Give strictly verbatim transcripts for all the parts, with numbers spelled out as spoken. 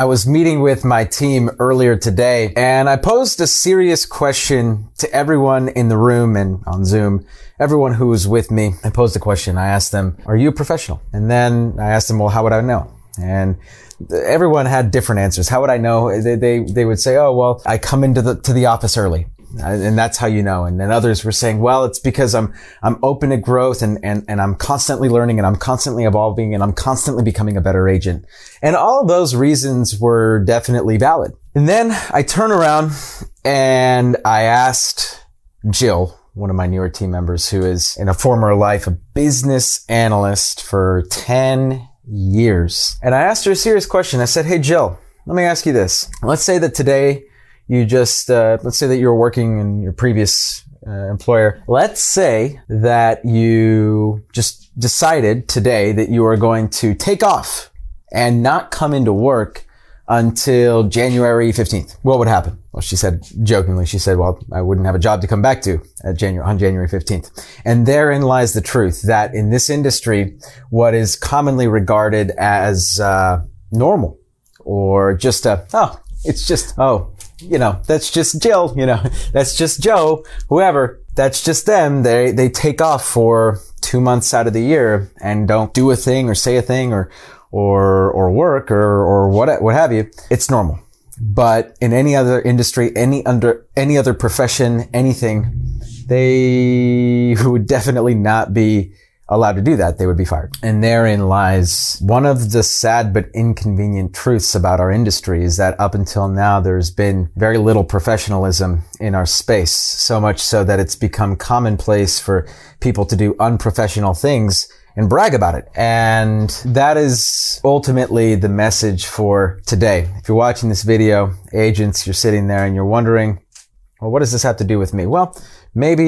I was meeting with my team earlier today, and I posed a serious question to everyone in the room and on Zoom, everyone who was with me. I posed a question. I asked them, are you a professional? And then I asked them, well, how would I know? And everyone had different answers. How would I know? They, they, they would say, oh, well, I come into the, to the office early. And that's how you know. And then others were saying, well, it's because I'm, I'm open to growth and, and, and I'm constantly learning and I'm constantly evolving and I'm constantly becoming a better agent. And all those reasons were definitely valid. And then I turn around and I asked Jill, one of my newer team members, who is in a former life a business analyst for ten years. And I asked her a serious question. I said, hey, Jill, let me ask you this. Let's say that today You just, uh, let's say that you were working in your previous uh, employer. Let's say that you just decided today that you are going to take off and not come into work until January fifteenth. What would happen? Well, she said, jokingly, she said, well, I wouldn't have a job to come back to at January, on January fifteenth. And therein lies the truth that in this industry, what is commonly regarded as uh, normal or just a, oh, it's just, oh, you know, that's just Jill, you know, that's just Joe, whoever, that's just them. They, they take off for two months out of the year and don't do a thing or say a thing or, or, or work or, or what, what have you. It's normal. But in any other industry, any under, any other profession, anything, they would definitely not be allowed to do that. They would be fired. And therein lies one of the sad but inconvenient truths about our industry, is that up until now there's been very little professionalism in our space, so much so that it's become commonplace for people to do unprofessional things and brag about it. And that is ultimately the message for today. If you're watching this video, agents, you're sitting there and you're wondering, well, what does this have to do with me? Well, maybe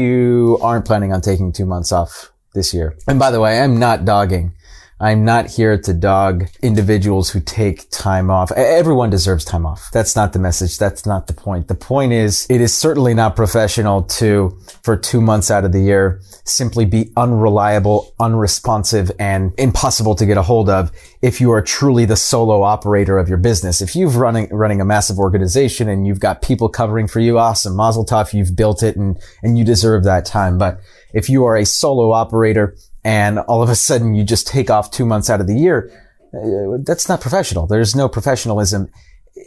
you aren't planning on taking two months off this year. And by the way, I'm not dogging. I'm not here to dog individuals who take time off. Everyone deserves time off. That's not the message. That's not the point. The point is, it is certainly not professional to, for two months out of the year, simply be unreliable, unresponsive, and impossible to get a hold of if you are truly the solo operator of your business. If you've running, running a massive organization and you've got people covering for you, awesome, mazel tov, you've built it and, and you deserve that time. But if you are a solo operator, and all of a sudden you just take off two months out of the year, that's not professional. There's no professionalism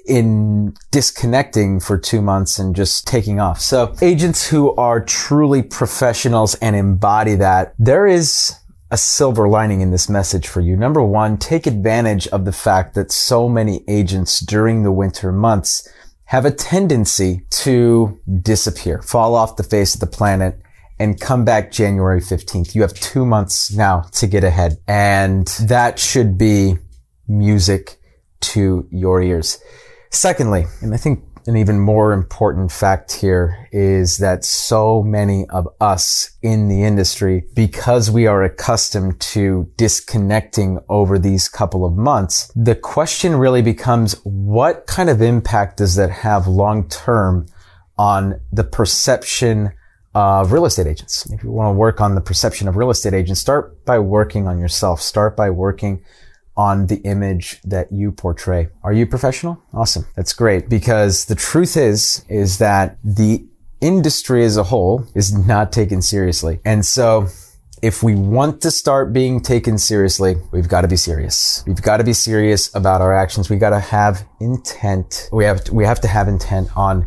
in disconnecting for two months and just taking off. So agents who are truly professionals and embody that, there is a silver lining in this message for you. Number one, take advantage of the fact that so many agents during the winter months have a tendency to disappear, fall off the face of the planet, and come back January fifteenth. You have two months now to get ahead. And that should be music to your ears. Secondly, and I think an even more important fact here is that so many of us in the industry, because we are accustomed to disconnecting over these couple of months, the question really becomes, what kind of impact does that have long-term on the perception of real estate agents? If you want to work on the perception of real estate agents, start by working on yourself. Start by working on the image that you portray. Are you professional? Awesome. That's great. Because the truth is, is that the industry as a whole is not taken seriously. And so if we want to start being taken seriously, we've got to be serious. We've got to be serious about our actions. We got to have intent. We have to, we have to have intent on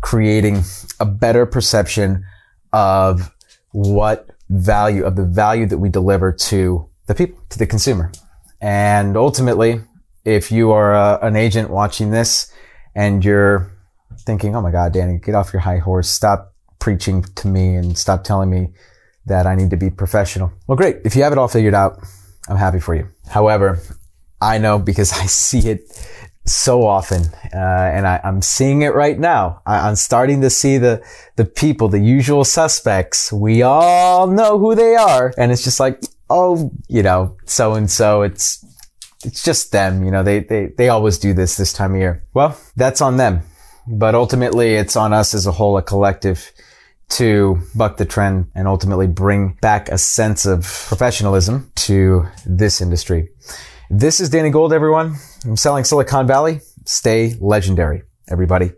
creating a better perception of what value, of the value that we deliver to the people, to the consumer. And ultimately, if you are a, an agent watching this and you're thinking, oh my God, Danny, get off your high horse, stop preaching to me and stop telling me that I need to be professional. Well, great. If you have it all figured out, I'm happy for you. However, I know because I see it so often, uh, and I, I'm seeing it right now. I, I'm starting to see the, the people, the usual suspects. We all know who they are. And it's just like, oh, you know, so and so, it's, it's just them. You know, they, they, they always do this this time of year. Well, that's on them. But ultimately it's on us as a whole, a collective, to buck the trend and ultimately bring back a sense of professionalism to this industry. This is Danny Gold, everyone. I'm selling Silicon Valley. Stay legendary, everybody.